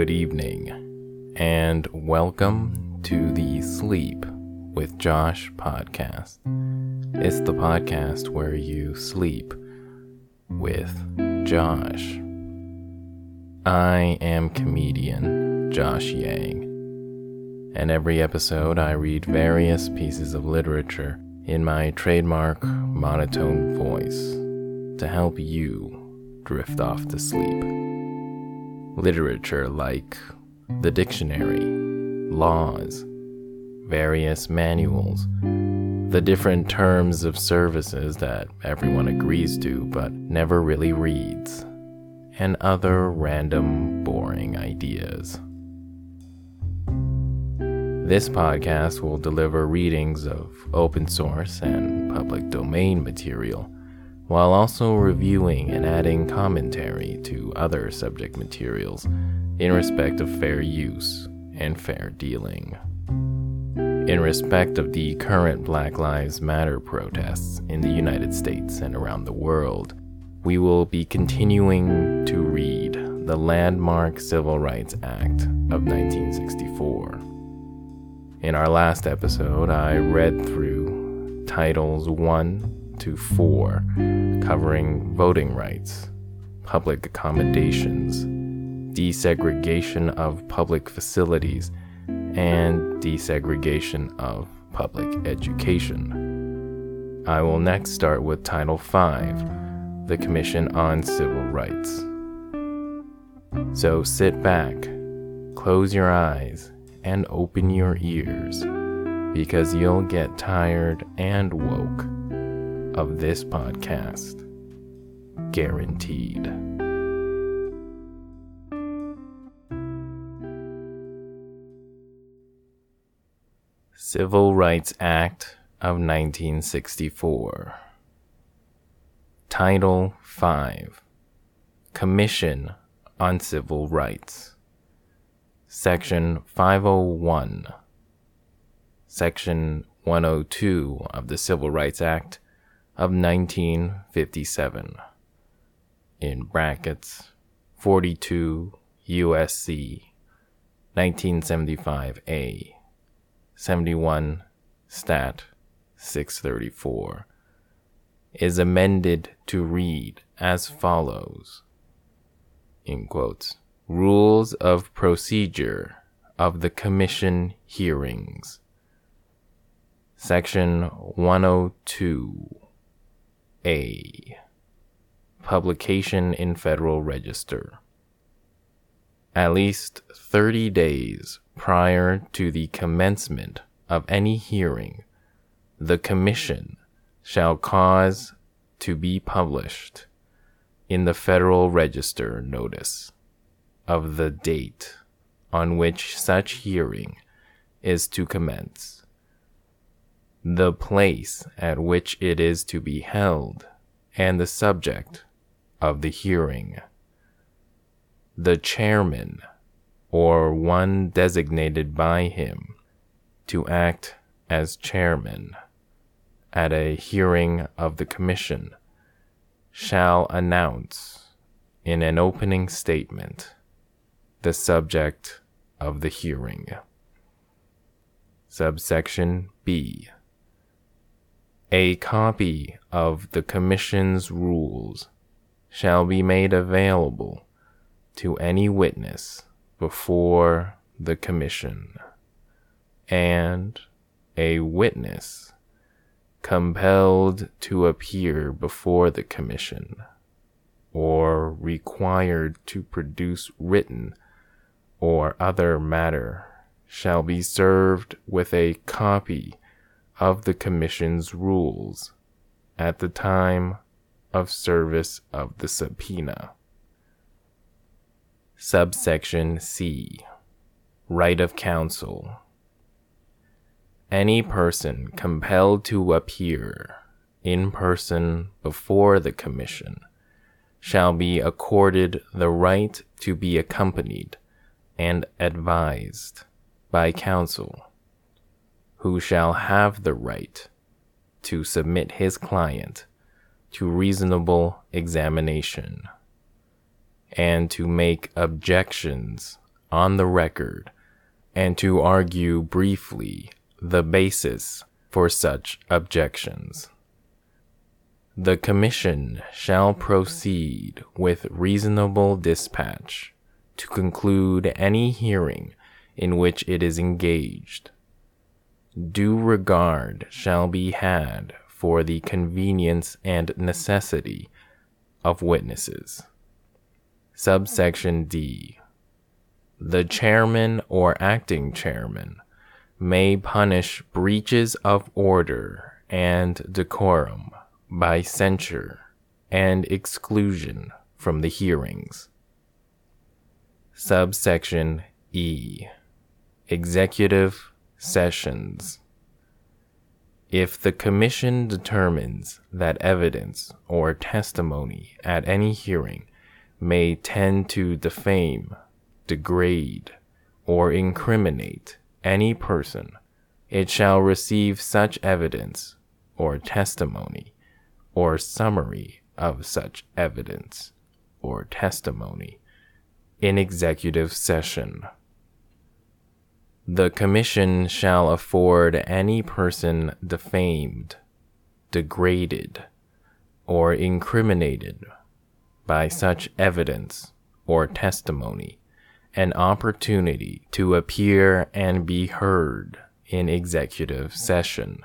good evening, and welcome to the Sleep with Josh podcast. It's the podcast where you sleep with Josh. I am comedian Josh Yang, and every episode I read various pieces of literature in my trademark monotone voice to help you drift off to sleep. Literature like the dictionary, laws, various manuals, the different terms of services that everyone agrees to but never really reads, and other random boring ideas. This podcast will deliver readings of open source and public domain material, while also reviewing and adding commentary to other subject materials in respect of fair use and fair dealing. In respect of the current Black Lives Matter protests in the United States and around the world, we will be continuing to read the landmark Civil Rights Act of 1964. In our last episode, I read through titles 1 to 4, covering voting rights, public accommodations, desegregation of public facilities, and desegregation of public education. I will next start with Title 5, the Commission on Civil Rights. So sit back, close your eyes, and open your ears, because you'll get tired and woke of this podcast, guaranteed. Civil Rights Act of 1964. Title 5. Commission on Civil Rights. Section 501, Section 102 of the Civil Rights Act of 1957, in brackets 42 U.S.C. 1975A, 71 Stat. 634, is amended to read as follows, in quotes, Rules of Procedure of the Commission Hearings. Section 102A. Publication in Federal Register. At least 30 days prior to the commencement of any hearing, the Commission shall cause to be published in the Federal Register notice of the date on which such hearing is to commence, the place at which it is to be held, and the subject of the hearing. The chairman, or one designated by him to act as chairman at a hearing of the commission, shall announce in an opening statement the subject of the hearing. Subsection B. A copy of the Commission's rules shall be made available to any witness before the Commission, and a witness compelled to appear before the Commission, or required to produce written or other matter, shall be served with a copy of the Commission's rules at the time of service of the subpoena. Subsection C. Right of counsel. Any person compelled to appear in person before the Commission shall be accorded the right to be accompanied and advised by counsel, who shall have the right to submit his client to reasonable examination and to make objections on the record and to argue briefly the basis for such objections. The Commission shall proceed with reasonable dispatch to conclude any hearing in which it is engaged. Due regard shall be had for the convenience and necessity of witnesses. Subsection D. The chairman or acting chairman may punish breaches of order and decorum by censure and exclusion from the hearings. Subsection E. Executive Sessions. If the Commission determines that evidence or testimony at any hearing may tend to defame, degrade, or incriminate any person, it shall receive such evidence or testimony or summary of such evidence or testimony in executive session. The Commission shall afford any person defamed, degraded, or incriminated by such evidence or testimony an opportunity to appear and be heard in executive session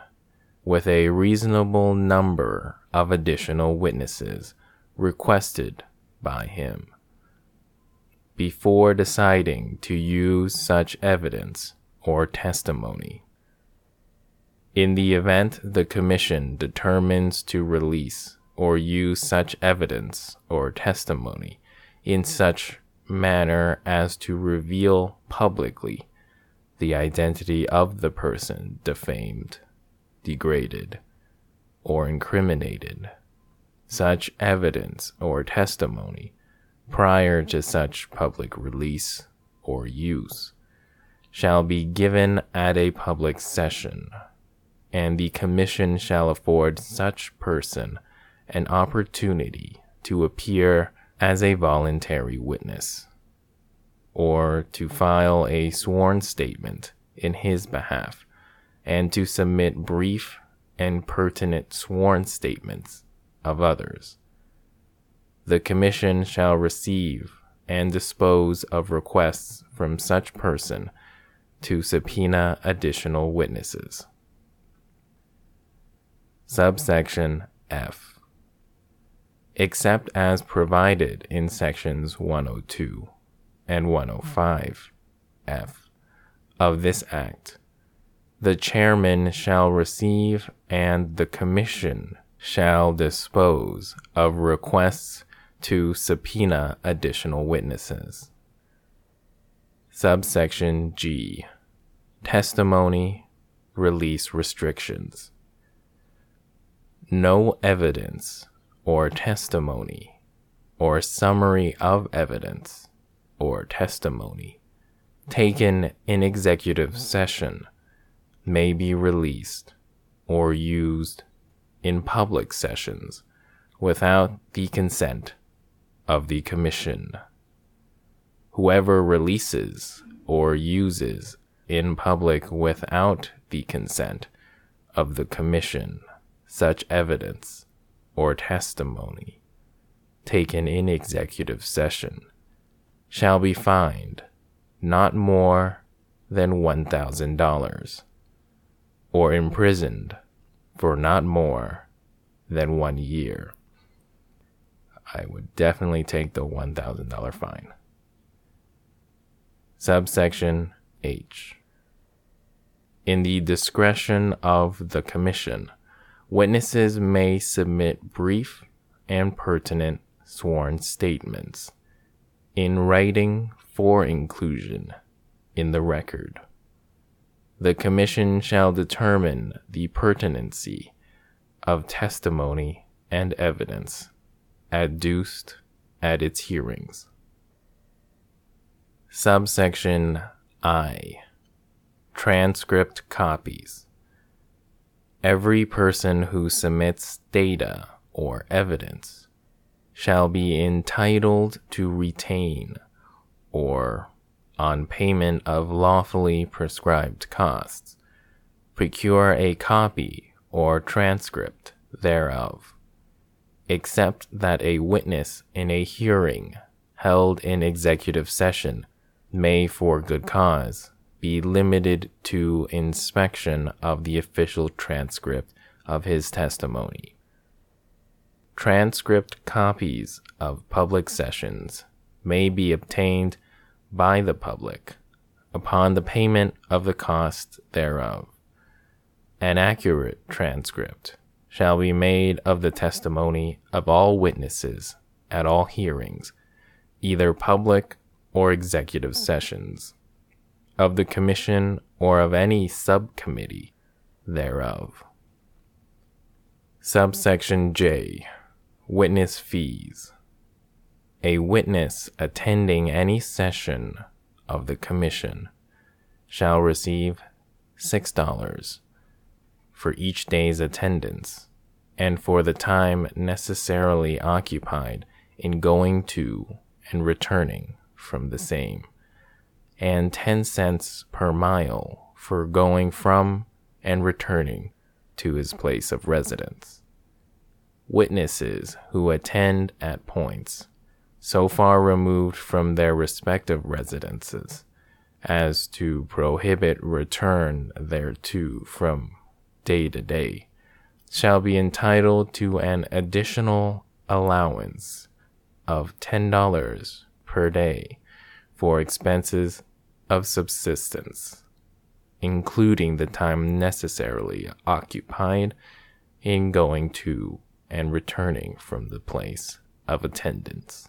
with a reasonable number of additional witnesses requested by him, before deciding to use such evidence or testimony. In the event the Commission determines to release or use such evidence or testimony in such manner as to reveal publicly the identity of the person defamed, degraded, or incriminated, such evidence or testimony prior to such public release or use shall be given at a public session, and the Commission shall afford such person an opportunity to appear as a voluntary witness or to file a sworn statement in his behalf and to submit brief and pertinent sworn statements of others. The Commission shall receive and dispose of requests from such person to subpoena additional witnesses. Subsection F. Except as provided in sections 102 and 105 F of this Act, the Chairman shall receive and the Commission shall dispose of requests to subpoena additional witnesses. Subsection G. Testimony Release Restrictions. No evidence or testimony or summary of evidence or testimony taken in executive session may be released or used in public sessions without the consent of the Commission. Whoever releases or uses in public without the consent of the Commission such evidence or testimony taken in executive session shall be fined not more than $1,000 or imprisoned for not more than 1 year. I would definitely take the $1,000 fine. Subsection H. In the discretion of the Commission, witnesses may submit brief and pertinent sworn statements in writing for inclusion in the record. The Commission shall determine the pertinency of testimony and evidence adduced at its hearings. Subsection I. Transcript Copies. Every person who submits data or evidence shall be entitled to retain or on payment of lawfully prescribed costs. Procure a copy or transcript thereof, except that a witness in a hearing held in executive session may, for good cause, be limited to inspection of the official transcript of his testimony. Transcript copies of public sessions may be obtained by the public upon the payment of the cost thereof. An accurate transcript shall be made of the testimony of all witnesses at all hearings, either public or executive sessions, of the commission or of any subcommittee thereof. Subsection J. Witness fees. A witness attending any session of the commission shall receive $6 for each day's attendance, and for the time necessarily occupied in going to and returning from the same, and 10 cents per mile for going from and returning to his place of residence. Witnesses who attend at points so far removed from their respective residences as to prohibit return thereto from day to day shall be entitled to an additional allowance of $10 per day for expenses of subsistence, including the time necessarily occupied in going to and returning from the place of attendance.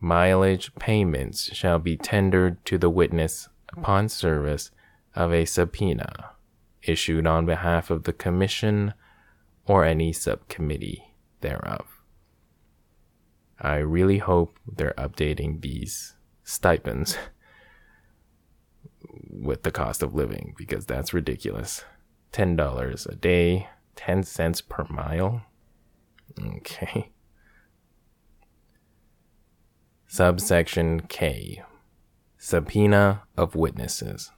Mileage payments shall be tendered to the witness upon service of a subpoena issued on behalf of the commission or any subcommittee thereof. I really hope they're updating these stipends with the cost of living, because that's ridiculous. $10 a day, 10 cents per mile. Okay. Subsection K. Subpoena of witnesses.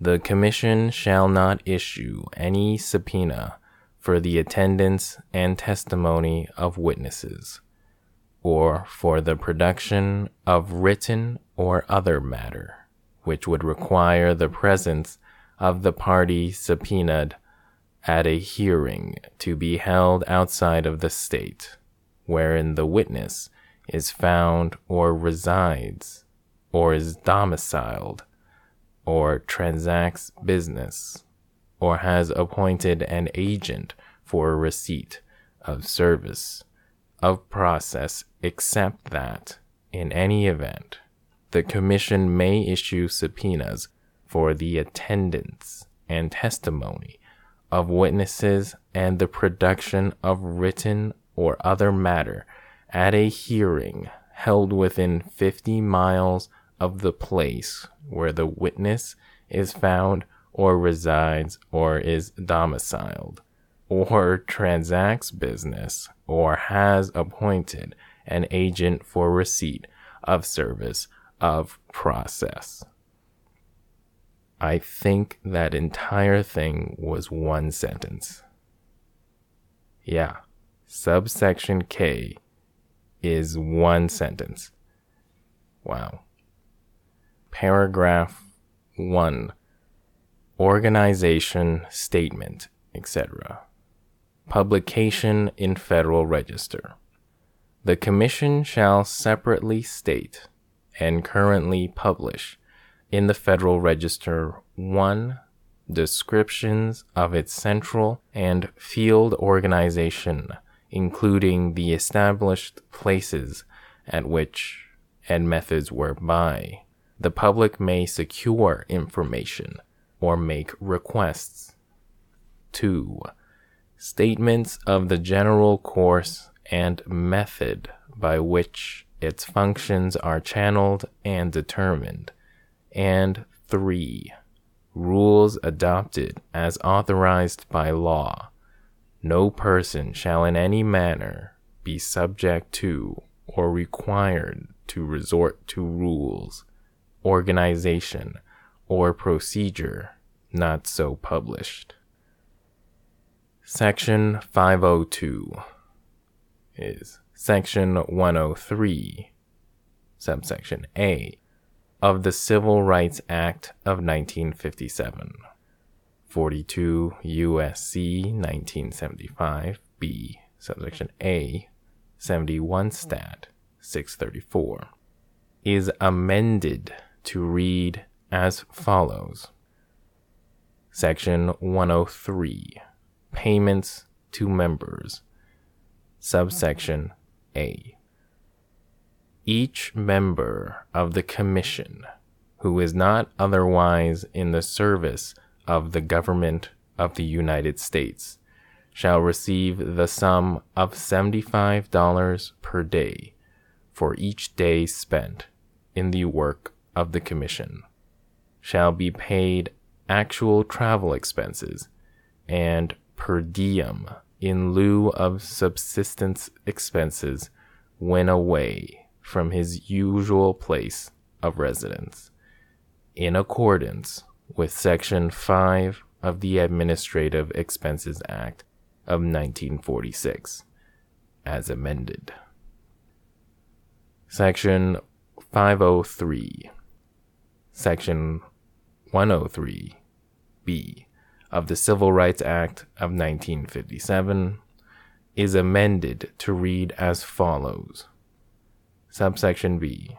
The commission shall not issue any subpoena for the attendance and testimony of witnesses, or for the production of written or other matter which would require the presence of the party subpoenaed at a hearing to be held outside of the state, wherein the witness is found or resides or is domiciled or transacts business or has appointed an agent for a receipt of service of process, except that, in any event, the commission may issue subpoenas for the attendance and testimony of witnesses and the production of written or other matter at a hearing held within 50 miles of the place where the witness is found or resides or is domiciled, or transacts business, or has appointed an agent for receipt of service of process. I think that entire thing was one sentence. Yeah, subsection K is one sentence. Wow. Paragraph 1. Organization, statement, etc. Publication in Federal Register. The Commission shall separately state and currently publish in the Federal Register 1. Descriptions of its central and field organization, including the established places at which and methods whereby the public may secure information or make requests. 2. Statements of the general course and method by which its functions are channeled and determined. And 3. Rules adopted as authorized by law. No person shall in any manner be subject to or required to resort to rules, organization, or procedure not so published. Section 502 is Section 103, subsection A, of the Civil Rights Act of 1957, 42 U.S.C. 1975, B, subsection A, 71 Stat. 634, is amended to read as follows. Section 103, Payments to Members, subsection A. Each member of the Commission who is not otherwise in the service of the Government of the United States shall receive the sum of $75 per day for each day spent in the work of the Commission, shall be paid actual travel expenses and per diem in lieu of subsistence expenses when away from his usual place of residence, in accordance with Section 5 of the Administrative Expenses Act of 1946, as amended. Section 503, Section 103B of the Civil Rights Act of 1957 is amended to read as follows. Subsection B.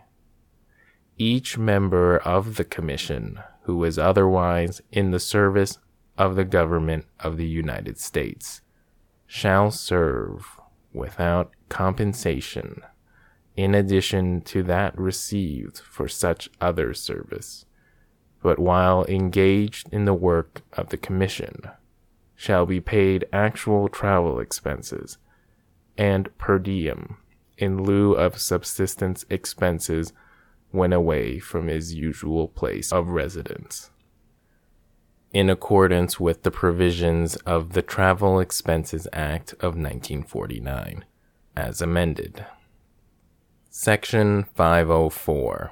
Each member of the Commission who is otherwise in the service of the Government of the United States shall serve without compensation, in addition to that received for such other service, but while engaged in the work of the Commission, shall be paid actual travel expenses and per diem in lieu of subsistence expenses when away from his usual place of residence, in accordance with the provisions of the Travel Expenses Act of 1949, as amended. Section 504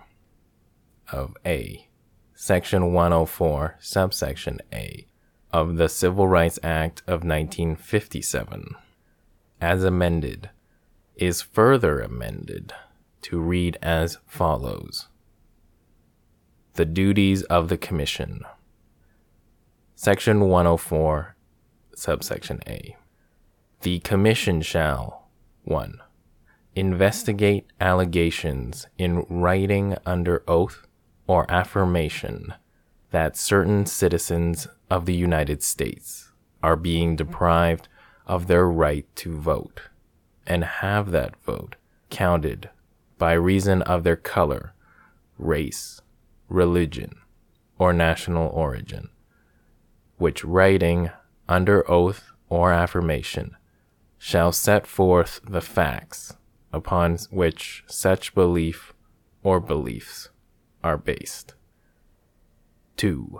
of A, Section 104, subsection A, of the Civil Rights Act of 1957, as amended, is further amended to read as follows. The duties of the Commission. Section 104, subsection A. The Commission shall 1. Investigate allegations in writing under oath or affirmation that certain citizens of the United States are being deprived of their right to vote, and have that vote counted by reason of their color, race, religion, or national origin, which writing under oath or affirmation shall set forth the facts upon which such belief or beliefs are based. 2.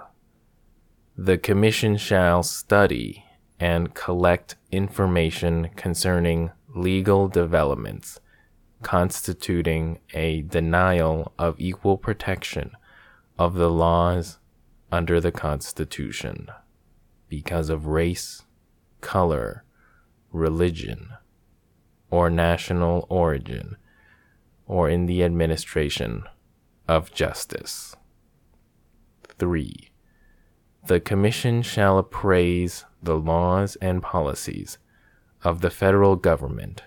The Commission shall study and collect information concerning legal developments constituting a denial of equal protection of the laws under the Constitution because of race, color, religion, or national origin, or in the administration of justice. 3. The Commission shall appraise the laws and policies of the federal government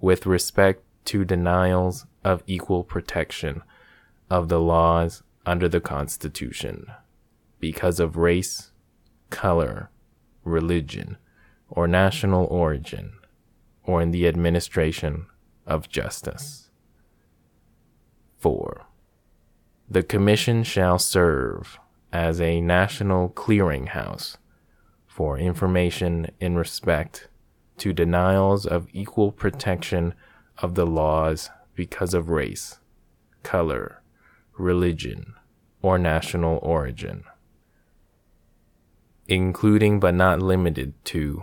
with respect to denials of equal protection of the laws under the Constitution because of race, color, religion, or national origin, or in the administration of justice. 4. The Commission shall serve as a national clearinghouse for information in respect to denials of equal protection of the laws because of race, color, religion, or national origin, including but not limited to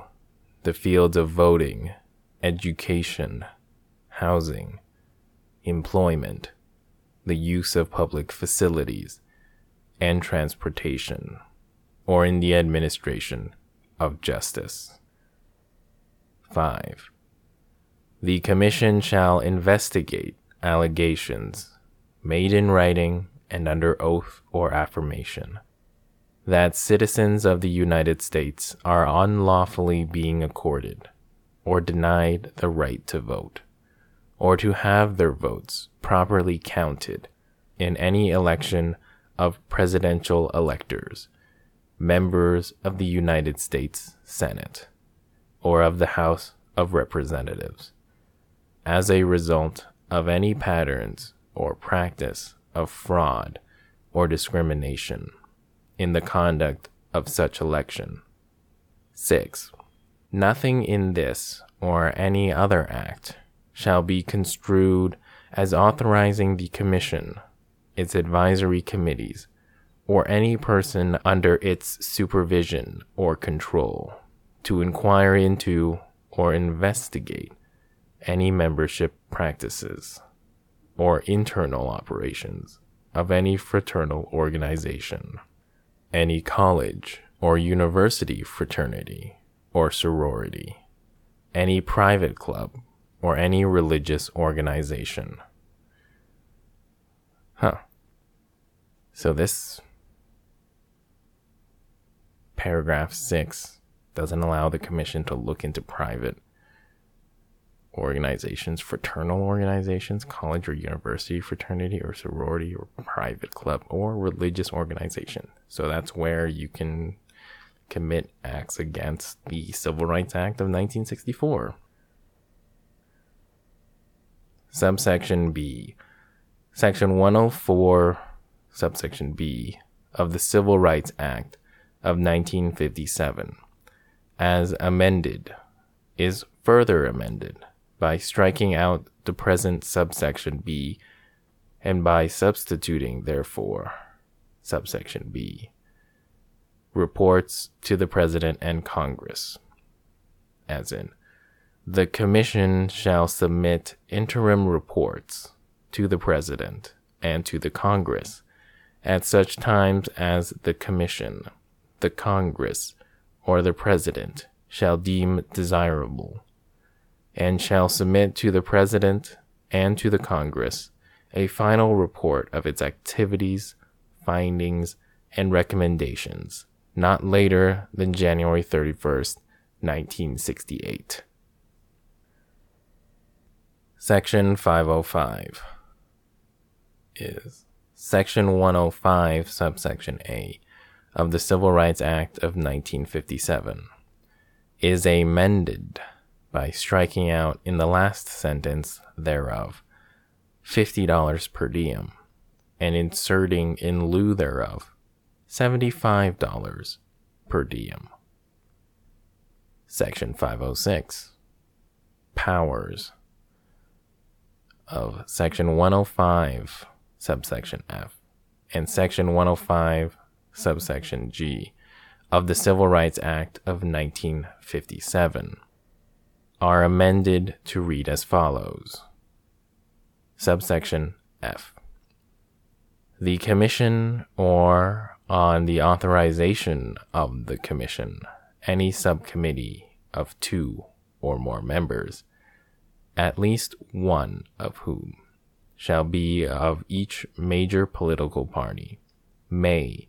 the fields of voting, education, housing, employment, the use of public facilities, and transportation, or in the administration of justice. 5. The Commission shall investigate allegations made in writing and under oath or affirmation that citizens of the United States are unlawfully being accorded or denied the right to vote, or to have their votes properly counted in any election of presidential electors, members of the United States Senate, or of the House of Representatives, as a result of any patterns or practice of fraud or discrimination in the conduct of such election. 6. Nothing in this or any other act shall be construed as authorizing the Commission, its advisory committees, or any person under its supervision or control to inquire into or investigate any membership practices or internal operations of any fraternal organization, any college or university fraternity or sorority, any private club, or any religious organization. So this paragraph 6 doesn't allow the Commission to look into private organizations, fraternal organizations, college or university fraternity or sorority or private club or religious organization. So that's where you can commit acts against the Civil Rights Act of 1964. Subsection B. Section 104, subsection B, of the Civil Rights Act of 1957, as amended, is further amended by striking out the present subsection B and by substituting, therefore, subsection B, reports to the President and Congress, as in, the Commission shall submit interim reports to the President and to the Congress at such times as the Commission, the Congress, or the President shall deem desirable, and shall submit to the President and to the Congress a final report of its activities, findings, and recommendations not later than January 31st, 1968. Section 505 is Section 105, subsection A, of the Civil Rights Act of 1957, is amended by striking out in the last sentence thereof $50 per diem and inserting in lieu thereof $75 per diem. Section 506, powers of Section 105, subsection F, and Section 105, subsection G, of the Civil Rights Act of 1957, are amended to read as follows. Subsection F. The Commission, or on the authorization of the Commission, any subcommittee of 2 or more members, at least one of whom shall be of each major political party, may,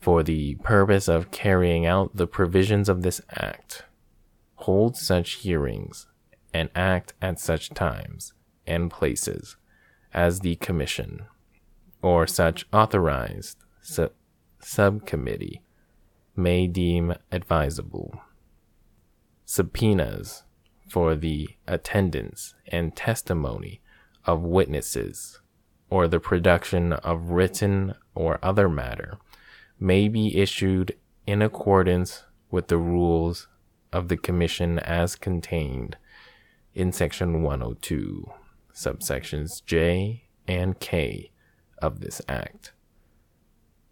for the purpose of carrying out the provisions of this act, hold such hearings and act at such times and places as the Commission or such authorized subcommittee may deem advisable. Subpoenas for the attendance and testimony of witnesses, or the production of written or other matter, may be issued in accordance with the rules of the Commission as contained in Section 102, subsections J and K of this Act,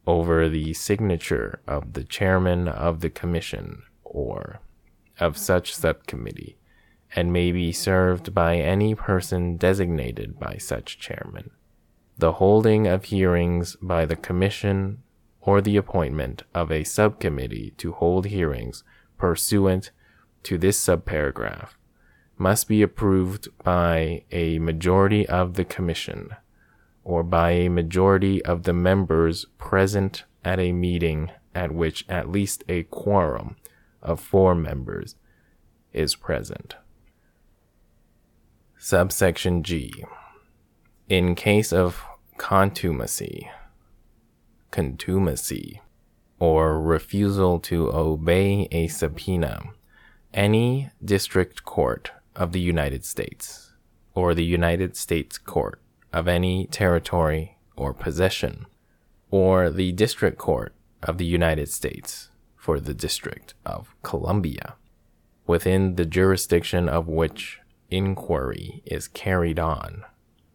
over the signature of the Chairman of the Commission or of such subcommittee, and may be served by any person designated by such chairman. The holding of hearings by the commission or the appointment of a subcommittee to hold hearings pursuant to this subparagraph must be approved by a majority of the commission or by a majority of the members present at a meeting at which at least a quorum of 4 members is present. Subsection G. In case of contumacy, or refusal to obey a subpoena, any district court of the United States, or the United States Court of any territory or possession, or the District Court of the United States for the District of Columbia, within the jurisdiction of which inquiry is carried on,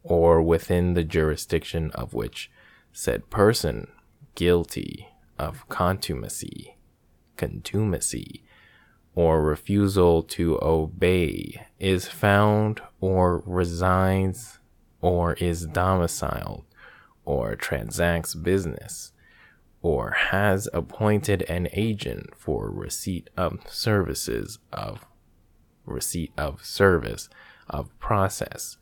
or within the jurisdiction of which said person guilty of contumacy, or refusal to obey is found or resides or is domiciled or transacts business or has appointed an agent for receipt of service of process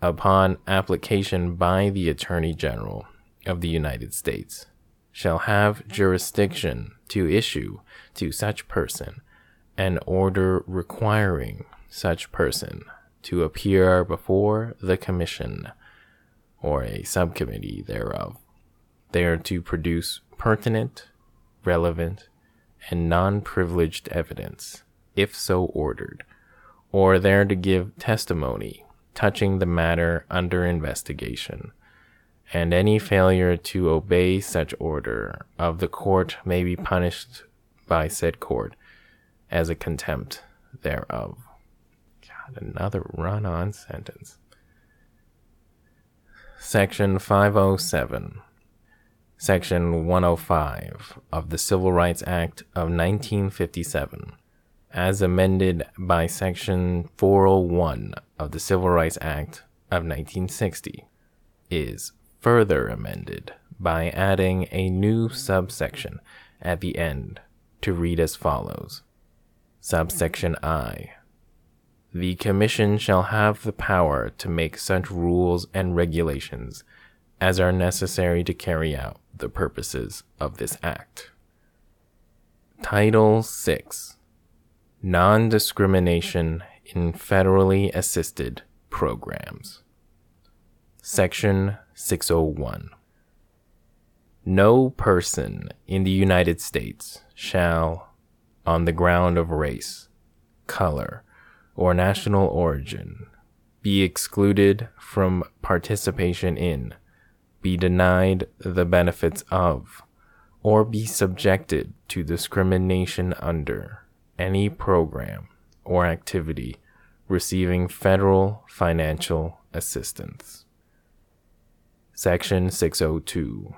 upon application by the Attorney General of the United States, shall have jurisdiction to issue to such person an order requiring such person to appear before the commission or a subcommittee thereof, there to produce pertinent, relevant, and non-privileged evidence, if so ordered, or there to give testimony touching the matter under investigation, and any failure to obey such order of the court may be punished by said court as a contempt thereof. God, another run-on sentence. Section 507, Section 105 of the Civil Rights Act of 1957, as amended by Section 401 of the Civil Rights Act of 1960, is further amended by adding a new subsection at the end to read as follows. Subsection I. The Commission shall have the power to make such rules and regulations as are necessary to carry out the purposes of this Act. Title VI. Non-discrimination in federally assisted programs. Section 601. No person in the United States shall, on the ground of race, color, or national origin, be excluded from participation in, be denied the benefits of, or be subjected to discrimination under any program or activity receiving federal financial assistance. Section 602.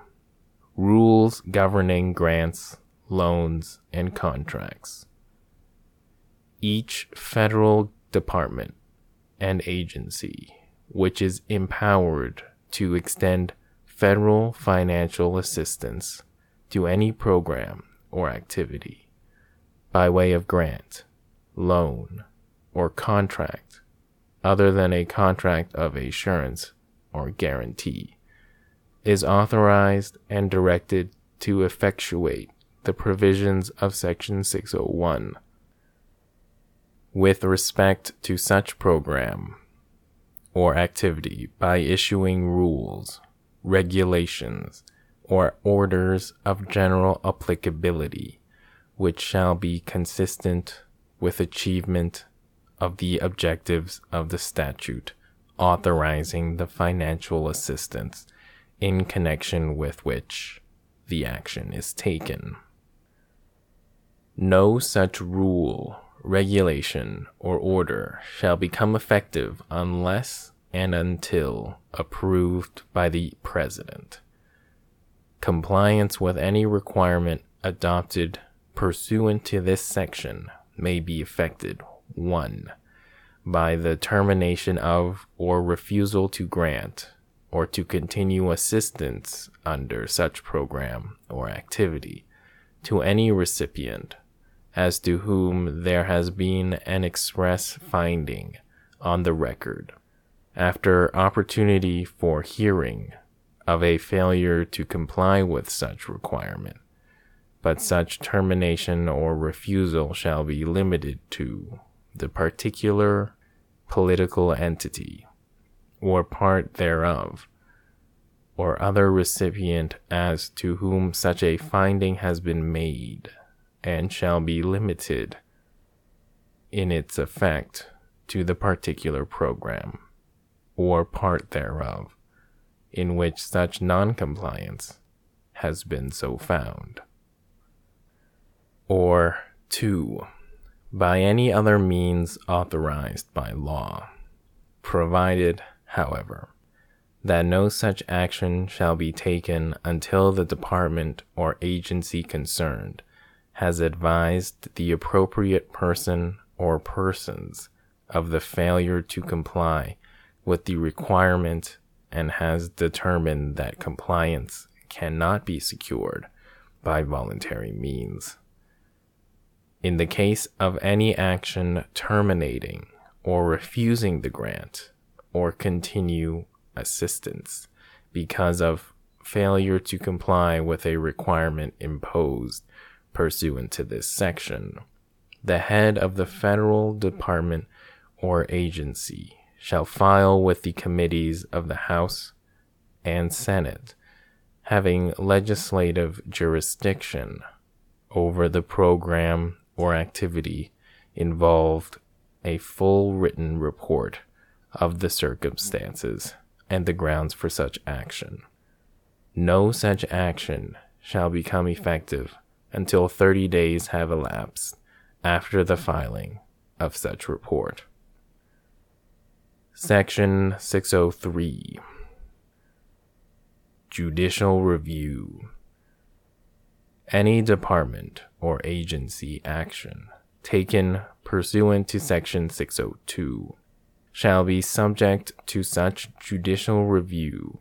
Rules governing grants, loans, and contracts. Each federal department and agency which is empowered to extend federal financial assistance to any program or activity by way of grant, loan, or contract, other than a contract of assurance or guarantee, is authorized and directed to effectuate the provisions of Section 601 with respect to such program or activity by issuing rules, regulations, or orders of general applicability, which shall be consistent with achievement of the objectives of the statute authorizing the financial assistance in connection with which the action is taken. No such rule, regulation, or order shall become effective unless and until approved by the President. Compliance with any requirement adopted pursuant to this section may be effected 1. by the termination of or refusal to grant or to continue assistance under such program or activity to any recipient as to whom there has been an express finding on the record, after opportunity for hearing, of a failure to comply with such requirement, but such termination or refusal shall be limited to the particular political entity or part thereof, or other recipient as to whom such a finding has been made, and shall be limited in its effect to the particular program or part thereof in which such noncompliance has been so found, or 2, by any other means authorized by law, provided, however, that no such action shall be taken until the department or agency concerned has advised the appropriate person or persons of the failure to comply with the requirement and has determined that compliance cannot be secured by voluntary means. In the case of any action terminating or refusing the grant or continue assistance because of failure to comply with a requirement imposed pursuant to this section, the head of the federal department or agency shall file with the committees of the House and Senate having legislative jurisdiction over the program or activity involved a full written report of the circumstances and the grounds for such action. No such action shall become effective until 30 days have elapsed after the filing of such report. Section 603. Judicial Review. Any department or agency action taken pursuant to Section 602 shall be subject to such judicial review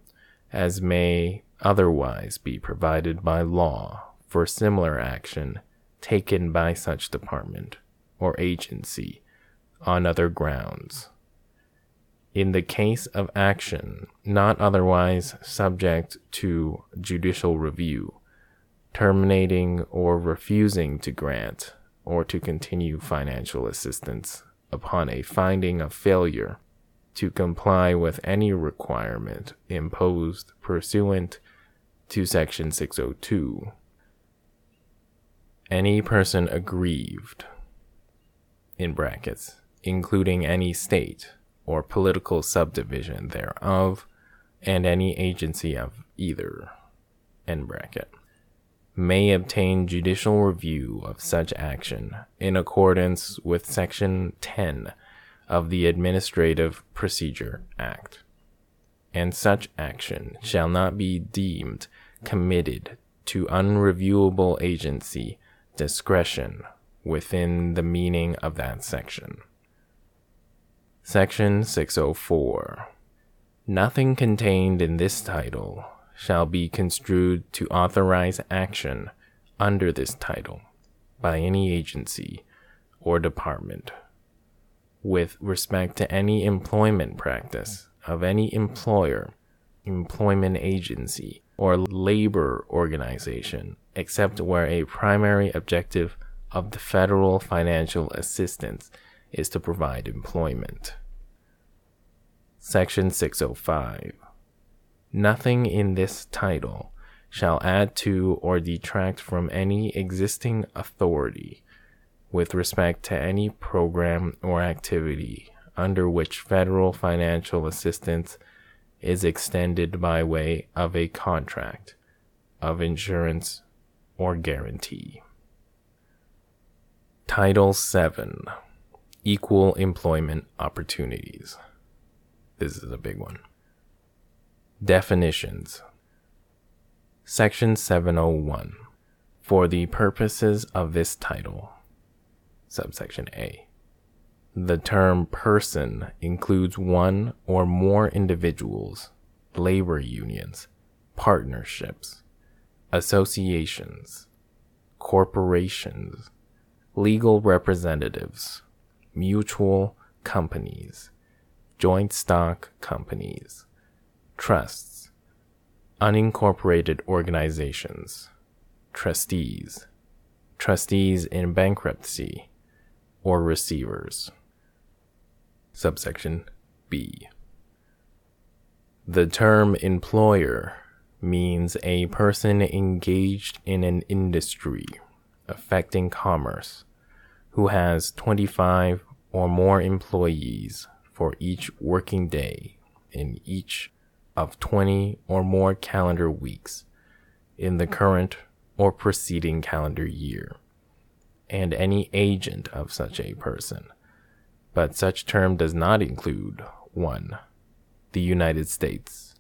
as may otherwise be provided by law for similar action taken by such department or agency on other grounds. In the case of action not otherwise subject to judicial review, terminating or refusing to grant or to continue financial assistance upon a finding of failure to comply with any requirement imposed pursuant to Section 602, any person aggrieved (including any state or political subdivision thereof, and any agency of either, may obtain judicial review of such action in accordance with Section 10 of the Administrative Procedure Act, and such action shall not be deemed committed to unreviewable agency discretion within the meaning of that section. Section 604. Nothing contained in this title shall be construed to authorize action under this title by any agency or department with respect to any employment practice of any employer, employment agency, or labor organization, except where a primary objective of the federal financial assistance is to provide employment. Section 605. Nothing in this title shall add to or detract from any existing authority with respect to any program or activity under which federal financial assistance is extended by way of a contract of insurance or guarantee. Title 7. Equal Employment Opportunities. This is a big one. Definitions. Section 701. For the purposes of this title, subsection A, The term person includes one or more individuals, labor unions, partnerships, associations, corporations, legal representatives, mutual companies, joint stock companies, trusts, unincorporated organizations, trustees, trustees in bankruptcy, or receivers. Subsection B. The term employer means a person engaged in an industry affecting commerce who has 25 or more employees for each working day in each of 20 or more calendar weeks in the current or preceding calendar year, and any agent of such a person, but such term does not include 1. The United States,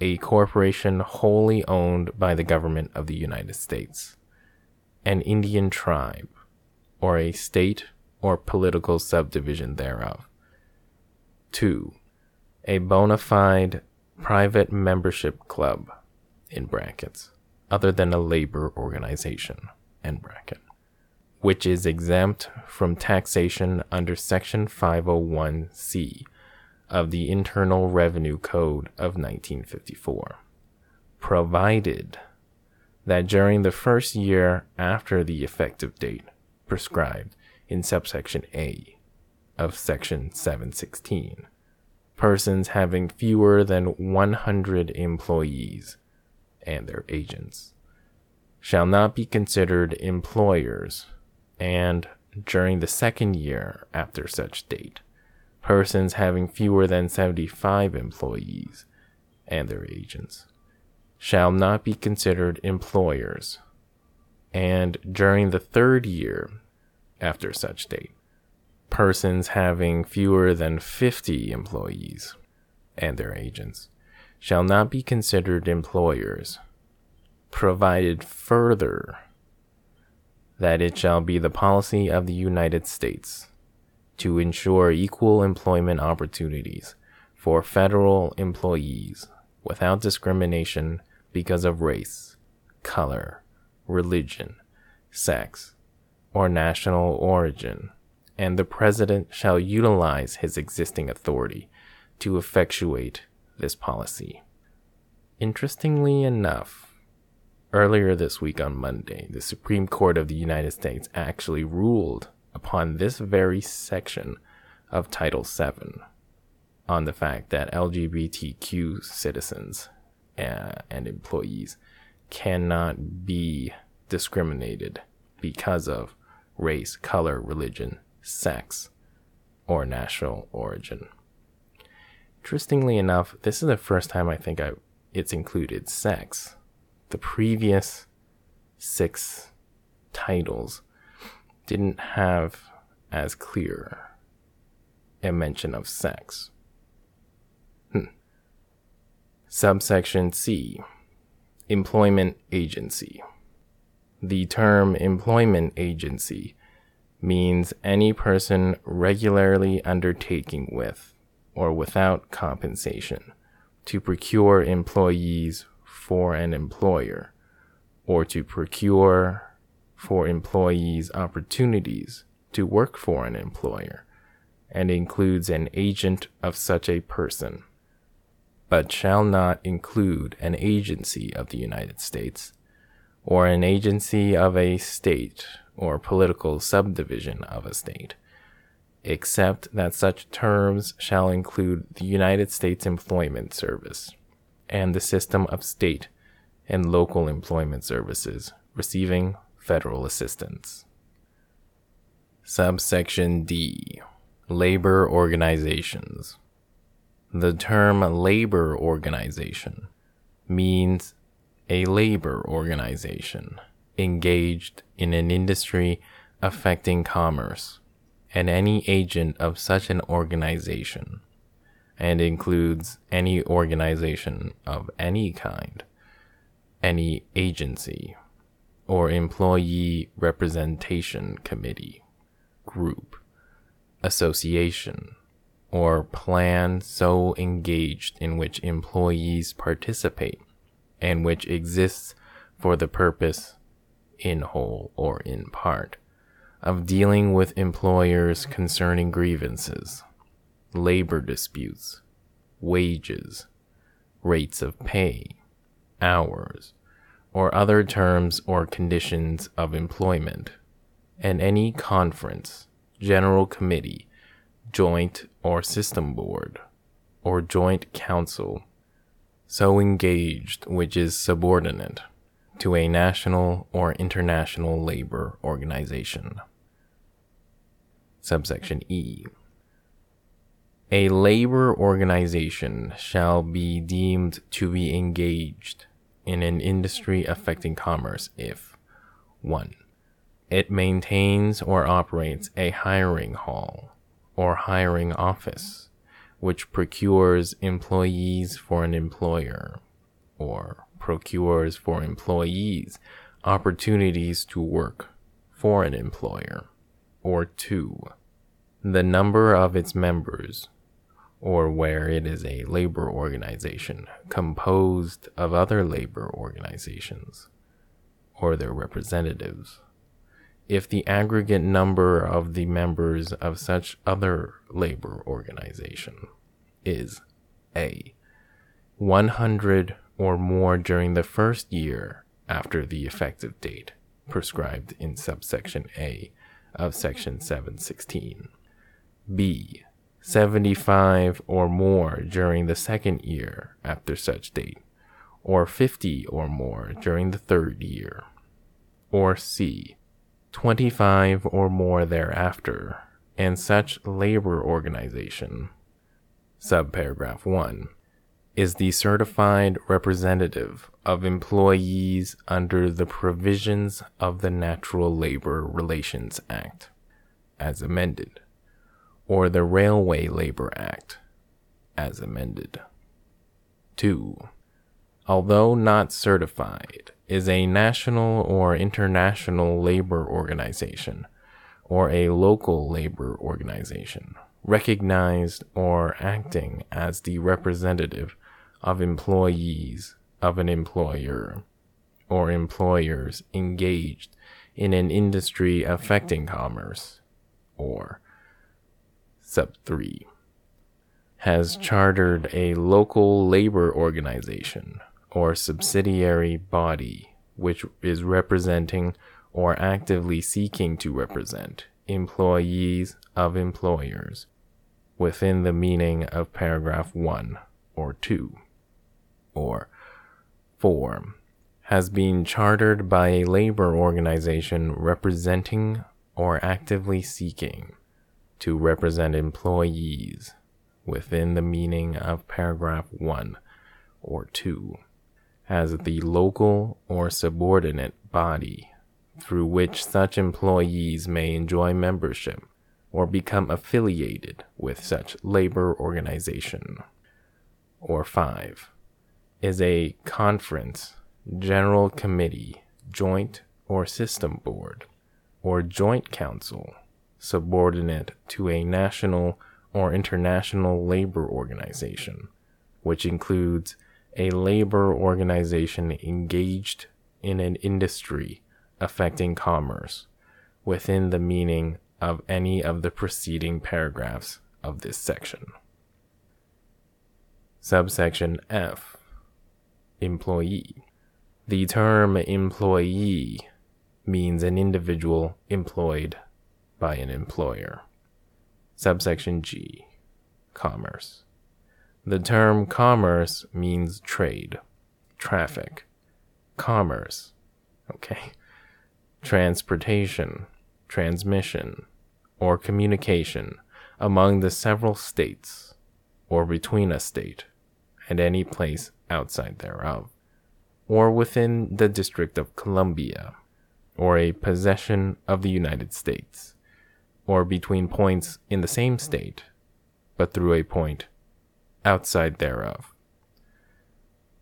a corporation wholly owned by the government of the United States, an Indian tribe, or a state or political subdivision thereof. 2. A bona fide private membership club, in brackets, other than a labor organization, end bracket, which is exempt from taxation under Section 501C of the Internal Revenue Code of 1954, provided that during the first year after the effective date prescribed in subsection A of Section 716, persons having fewer than 100 employees and their agents shall not be considered employers, and during the second year after such date, persons having fewer than 75 employees and their agents shall not be considered employers, and during the third year after such date, persons having fewer than 50 employees and their agents shall not be considered employers, provided further that it shall be the policy of the United States to ensure equal employment opportunities for federal employees without discrimination because of race, color, religion, sex, or national origin, and the President shall utilize his existing authority to effectuate this policy. Interestingly enough, earlier this week on Monday, the Supreme Court of the United States actually ruled upon this very section of Title VII on the fact that LGBTQ citizens and employees cannot be discriminated because of race, color, religion, sex, or national origin. Interestingly enough, this is the first time I think it's included sex. The previous 6 titles didn't have as clear a mention of sex. Subsection C, employment agency. The term employment agency means any person regularly undertaking with or without compensation to procure employees for an employer, or to procure for employees opportunities to work for an employer, and includes an agent of such a person, but shall not include an agency of the United States, or an agency of a state or political subdivision of a state, except that such terms shall include the United States Employment Service and the system of state and local employment services receiving federal assistance. Subsection D, labor organizations. The term labor organization means a labor organization engaged in an industry affecting commerce and any agent of such an organization, and includes any organization of any kind, any agency, or employee representation committee, group, association, or plan so engaged in which employees participate, and which exists for the purpose, in whole or in part, of dealing with employers concerning grievances, labor disputes, wages, rates of pay, hours, or other terms or conditions of employment, and any conference, general committee, joint or system board, or joint council, so engaged which is subordinate to a national or international labor organization. Subsection E. A labor organization shall be deemed to be engaged in an industry affecting commerce if 1. It maintains or operates a hiring hall or hiring office which procures employees for an employer, or procures for employees opportunities to work for an employer, or 2. The number of its members, or where it is a labor organization composed of other labor organizations, or their representatives, if the aggregate number of the members of such other labor organization is A. 100 or more during the first year after the effective date prescribed in subsection A of section 716, B. 75 or more during the second year after such date, or 50 or more during the third year, or C. 25 or more thereafter, and such labor organization, subparagraph 1, is the certified representative of employees under the provisions of the National Labor Relations Act, as amended, or the Railway Labor Act, as amended. 2. Although not certified, is a national or international labor organization, or a local labor organization, recognized or acting as the representative of employees of an employer, or employers engaged in an industry affecting commerce, or sub 3, has chartered a local labor organization or subsidiary body which is representing or actively seeking to represent employees of employers within the meaning of paragraph 1 or 2, or 4, has been chartered by a labor organization representing or actively seeking to represent employees within the meaning of paragraph 1 or 2, as the local or subordinate body through which such employees may enjoy membership or become affiliated with such labor organization, or 5, is a conference, general committee, joint or system board, or joint council, subordinate to a national or international labor organization, which includes a labor organization engaged in an industry affecting commerce within the meaning of any of the preceding paragraphs of this section. Subsection F. Employee. The term employee means an individual employed by an employer. Subsection G. Commerce. The term commerce means trade, traffic, commerce, transportation, transmission, or communication among the several states, or between a state and any place outside thereof, or within the District of Columbia, or a possession of the United States, or between points in the same state, but through a point outside thereof.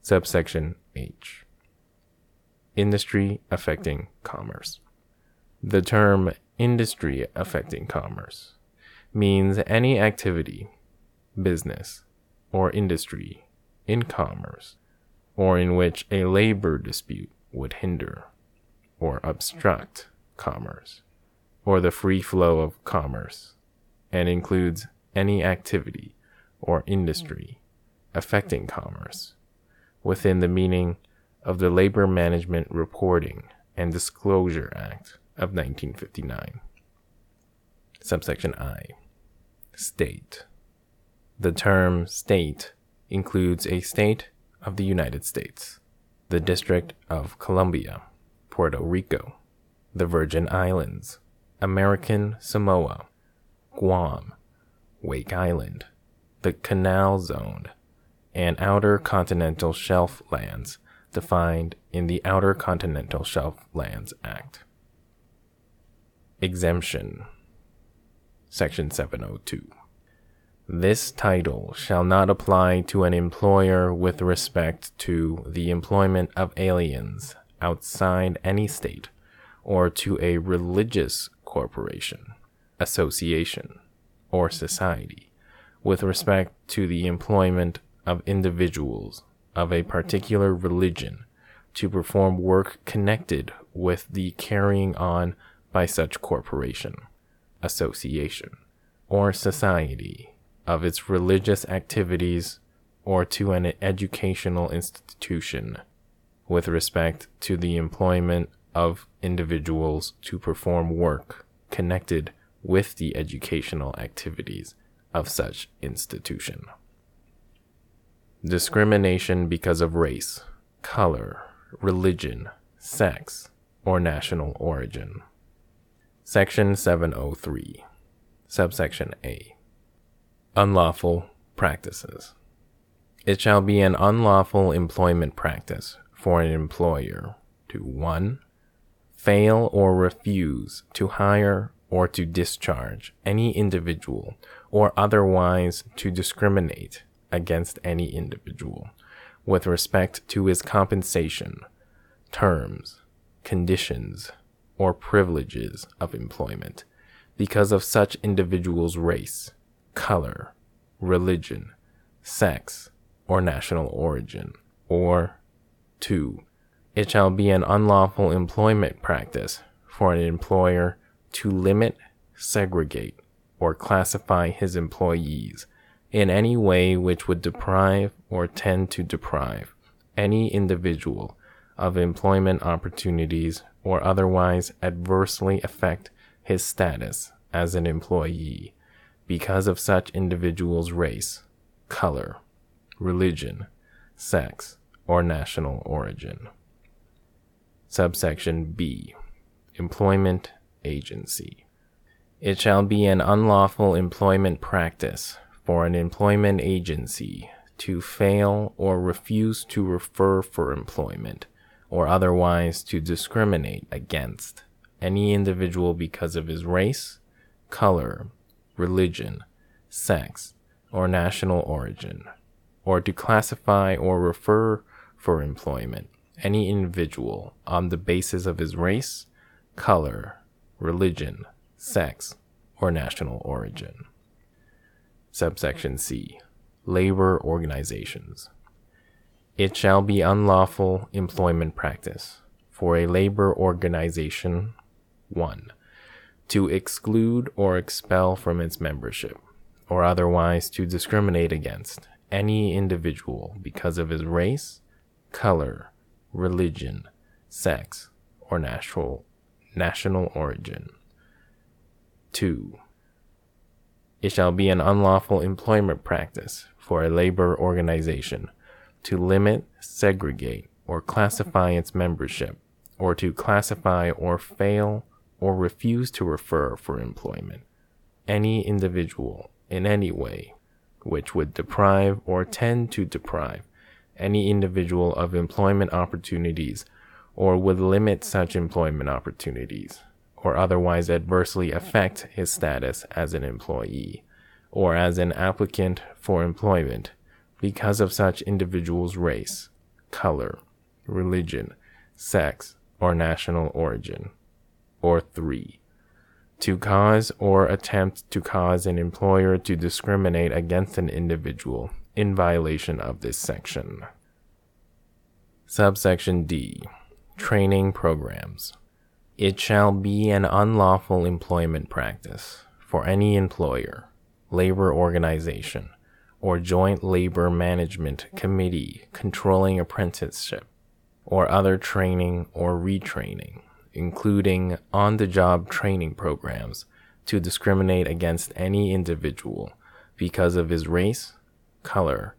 Subsection H. Industry affecting commerce. The term industry affecting commerce means any activity, business, or industry in commerce, or in which a labor dispute would hinder or obstruct commerce, or the free flow of commerce, and includes any activity or industry affecting commerce within the meaning of the Labor Management Reporting and Disclosure Act of 1959. Subsection I. State. The term state includes a state of the United States, the District of Columbia, Puerto Rico, the Virgin Islands, American Samoa, Guam, Wake Island, the Canal Zone, and Outer Continental Shelf Lands defined in the Outer Continental Shelf Lands Act. Exemption. Section 702. This title shall not apply to an employer with respect to the employment of aliens outside any state, or to a religious corporation, association, or society with respect to the employment of individuals of a particular religion to perform work connected with the carrying on by such corporation, association, or society of its religious activities, or to an educational institution with respect to the employment of individuals to perform work connected with the educational activities of such institution. Discrimination because of race, color, religion, sex, or national origin. Section 703. Subsection A. Unlawful practices. It shall be an unlawful employment practice for an employer to 1. Fail or refuse to hire or to discharge any individual, or otherwise to discriminate against any individual with respect to his compensation, terms, conditions, or privileges of employment because of such individual's race, color, religion, sex, or national origin, or 2. It shall be an unlawful employment practice for an employer to limit, segregate, or classify his employees in any way which would deprive or tend to deprive any individual of employment opportunities, or otherwise adversely affect his status as an employee because of such individual's race, color, religion, sex, or national origin. Subsection B. Employment agency. It shall be an unlawful employment practice for an employment agency to fail or refuse to refer for employment, or otherwise to discriminate against any individual because of his race, color, religion, sex, or national origin, or to classify or refer for employment any individual on the basis of his race, color, religion, sex, or national origin. Subsection C. Labor organizations. It shall be unlawful employment practice for a labor organization, 1. To exclude or expel from its membership, or otherwise to discriminate against any individual because of his race, color, religion, sex, or national origin. 2. It shall be an unlawful employment practice for a labor organization to limit, segregate, or classify its membership, or to classify or fail or refuse to refer for employment any individual in any way which would deprive or tend to deprive any individual of employment opportunities, or would limit such employment opportunities, or otherwise adversely affect his status as an employee or as an applicant for employment because of such individual's race, color, religion, sex, or national origin, or 3. to cause or attempt to cause an employer to discriminate against an individual in violation of this section. Subsection D. Training programs. It shall be an unlawful employment practice for any employer, labor organization, or joint labor management committee controlling apprenticeship, or other training or retraining, including on-the-job training programs, to discriminate against any individual because of his race, color,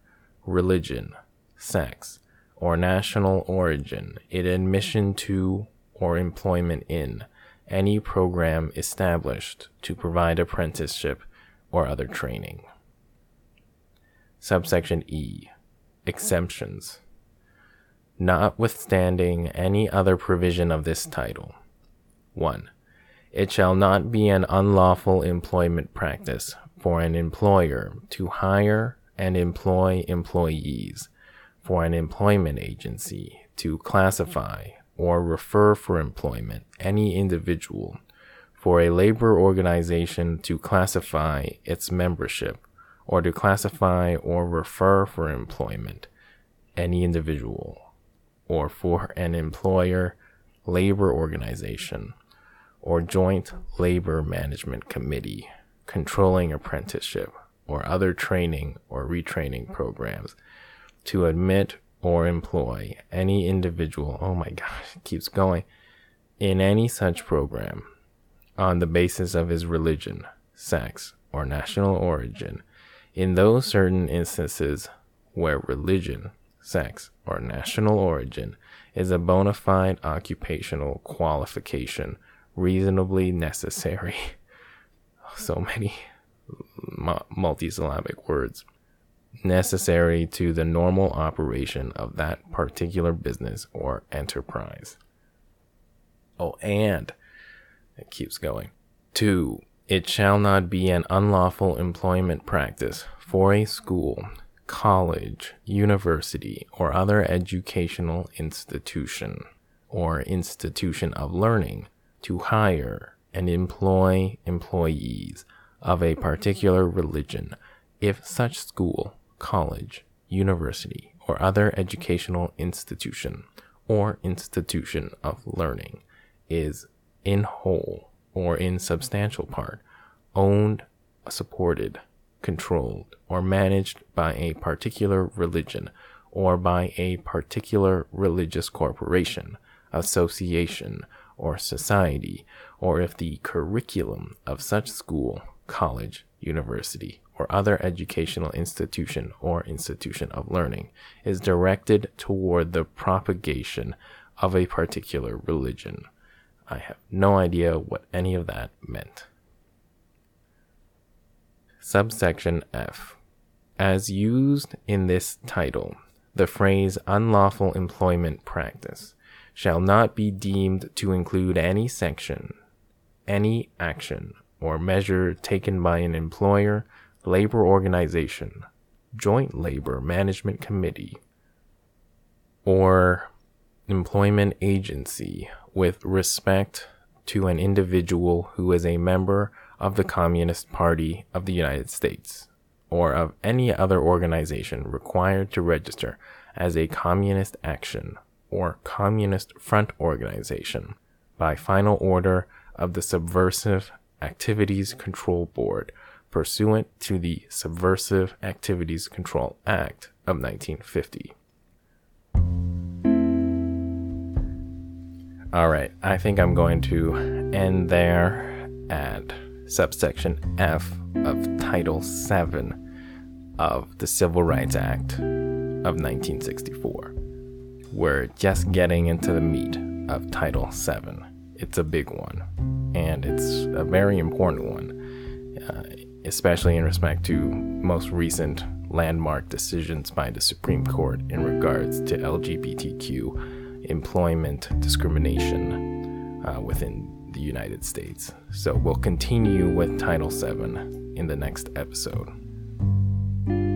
religion, sex, or national origin in admission to or employment in any program established to provide apprenticeship or other training. Subsection E. Exemptions. Notwithstanding any other provision of this title. 1. It shall not be an unlawful employment practice for an employer to hire and employ employees, for an employment agency to classify or refer for employment any individual, for a labor organization to classify its membership, or to classify or refer for employment any individual, or for an employer, labor organization, or joint labor management committee controlling apprenticeship or other training or retraining programs to admit or employ any individual, in any such program on the basis of his religion, sex, or national origin, in those certain instances where religion, sex, or national origin is a bona fide occupational qualification reasonably necessary. So many multisyllabic words. Necessary to the normal operation of that particular business or enterprise. And it keeps going. 2. It shall not be an unlawful employment practice for a school, college, university, or other educational institution or institution of learning to hire and employ employees of a particular religion if such school, college, university, or other educational institution or institution of learning is in whole or in substantial part owned, supported, controlled, or managed by a particular religion or by a particular religious corporation, association, or society, or if the curriculum of such school, college, university, or other educational institution or institution of learning is directed toward the propagation of a particular religion. I have no idea what any of that meant. Subsection F. As used in this title, the phrase unlawful employment practice shall not be deemed to include any section, any action, or measure taken by an employer, labor organization, joint labor management committee, or employment agency with respect to an individual who is a member of the Communist Party of the United States, or of any other organization required to register as a communist action or communist front organization by final order of the Subversive Activities Control Board pursuant to the Subversive Activities Control Act of 1950. Alright, I think I'm going to end there at subsection F of Title VII of the Civil Rights Act of 1964. We're just getting into the meat of Title VII. It's a big one, and it's a very important one, especially in respect to most recent landmark decisions by the Supreme Court in regards to LGBTQ employment discrimination within the United States. So we'll continue with Title VII in the next episode.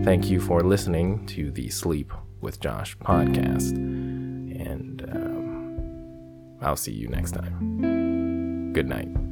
Thank you for listening to the Sleep with Josh podcast, and I'll see you next time. Good night.